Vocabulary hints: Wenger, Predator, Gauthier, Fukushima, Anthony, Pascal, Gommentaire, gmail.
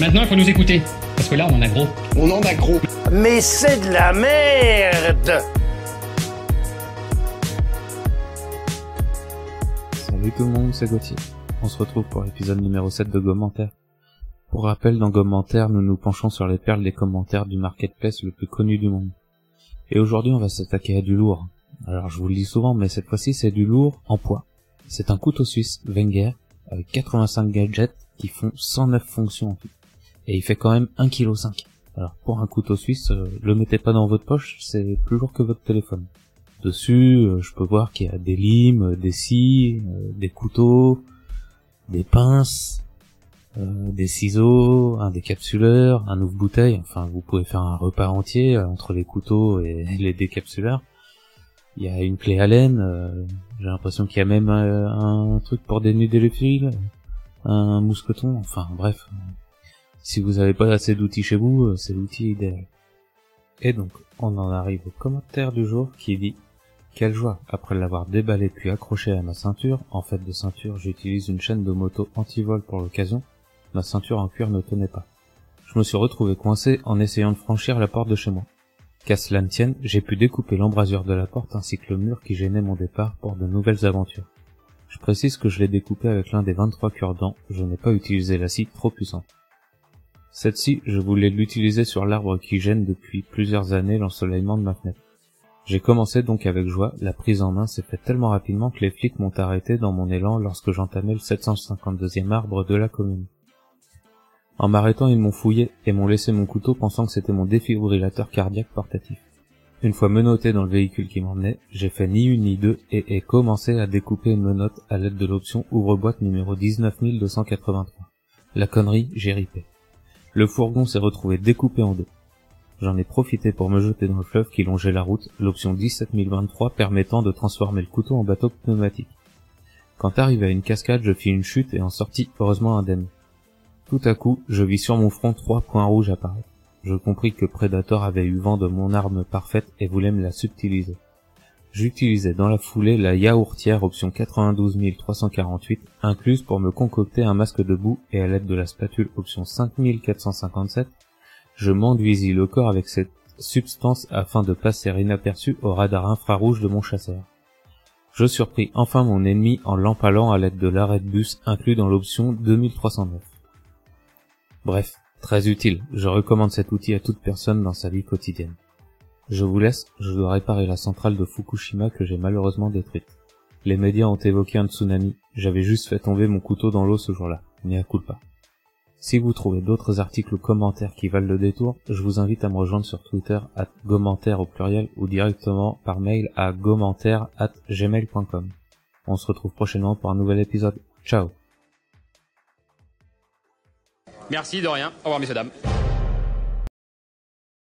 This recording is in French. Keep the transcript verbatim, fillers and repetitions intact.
Maintenant, il faut nous écouter. Parce que là, on en a gros. On en a gros. Mais c'est de la merde! Salut tout le monde, c'est Gauthier. On se retrouve pour l'épisode numéro sept de Gommentaire. Pour rappel, dans Gommentaire, nous nous penchons sur les perles des commentaires du marketplace le plus connu du monde. Et aujourd'hui, on va s'attaquer à du lourd. Alors, je vous le dis souvent, mais cette fois-ci, c'est du lourd en poids. C'est un couteau suisse, Wenger, avec quatre-vingt-cinq gadgets qui font cent neuf fonctions en tout. Et il fait quand même un virgule cinq kilos. Alors, pour un couteau suisse, euh, le mettez pas dans votre poche, c'est plus lourd que votre téléphone. Dessus, euh, je peux voir qu'il y a des limes, des scies, euh, des couteaux, des pinces, euh, des ciseaux, un décapsuleur, un ouvre-bouteille. Enfin, vous pouvez faire un repas entier euh, entre les couteaux et les décapsuleurs. Il y a une clé Allen, euh, j'ai l'impression qu'il y a même euh, un truc pour dénuder les fils, un mousqueton, enfin bref. Si vous n'avez pas assez d'outils chez vous, c'est l'outil idéal. Et donc, on en arrive au commentaire du jour qui dit « Quelle joie, après l'avoir déballé puis accroché à ma ceinture, en fait de ceinture j'utilise une chaîne de moto anti-vol pour l'occasion, ma ceinture en cuir ne tenait pas. Je me suis retrouvé coincé en essayant de franchir la porte de chez moi. Qu'à cela ne tienne, j'ai pu découper l'embrasure de la porte ainsi que le mur qui gênait mon départ pour de nouvelles aventures. Je précise que je l'ai découpé avec l'un des vingt-trois cure-dents, je n'ai pas utilisé la scie trop puissante. Cette scie, je voulais l'utiliser sur l'arbre qui gêne depuis plusieurs années l'ensoleillement de ma fenêtre. J'ai commencé donc avec joie, la prise en main s'est faite tellement rapidement que les flics m'ont arrêté dans mon élan lorsque j'entamais le sept cent cinquante-deuxième arbre de la commune. En m'arrêtant, ils m'ont fouillé et m'ont laissé mon couteau pensant que c'était mon défibrillateur cardiaque portatif. Une fois menotté dans le véhicule qui m'emmenait, j'ai fait ni une ni deux et ai commencé à découper une menotte à l'aide de l'option ouvre-boîte numéro dix-neuf mille deux cent quatre-vingt-trois. La connerie, j'ai ripé. Le fourgon s'est retrouvé découpé en deux. J'en ai profité pour me jeter dans le fleuve qui longeait la route, l'option dix-sept mille vingt-trois permettant de transformer le couteau en bateau pneumatique. Quand arrivé à une cascade, je fis une chute et en sortis heureusement indemne. Tout à coup, je vis sur mon front trois points rouges apparaître. Je compris que Predator avait eu vent de mon arme parfaite et voulait me la subtiliser. J'utilisais dans la foulée la yaourtière option quatre-vingt-douze mille trois cent quarante-huit incluse pour me concocter un masque de boue et à l'aide de la spatule option cinq mille quatre cent cinquante-sept, je m'enduisis le corps avec cette substance afin de passer inaperçu au radar infrarouge de mon chasseur. Je surpris enfin mon ennemi en l'empalant à l'aide de l'arrêt de bus inclus dans l'option deux mille trois cent neuf. Bref, très utile, je recommande cet outil à toute personne dans sa vie quotidienne. Je vous laisse, je dois réparer la centrale de Fukushima que j'ai malheureusement détruite. Les médias ont évoqué un tsunami, j'avais juste fait tomber mon couteau dans l'eau ce jour-là, mea culpa. Si vous trouvez d'autres articles ou commentaires qui valent le détour, je vous invite à me rejoindre sur Twitter à gommentaire au pluriel ou directement par mail à gommentaire arobase gmail point com. On se retrouve prochainement pour un nouvel épisode, ciao. Merci de rien, au revoir messieurs dames.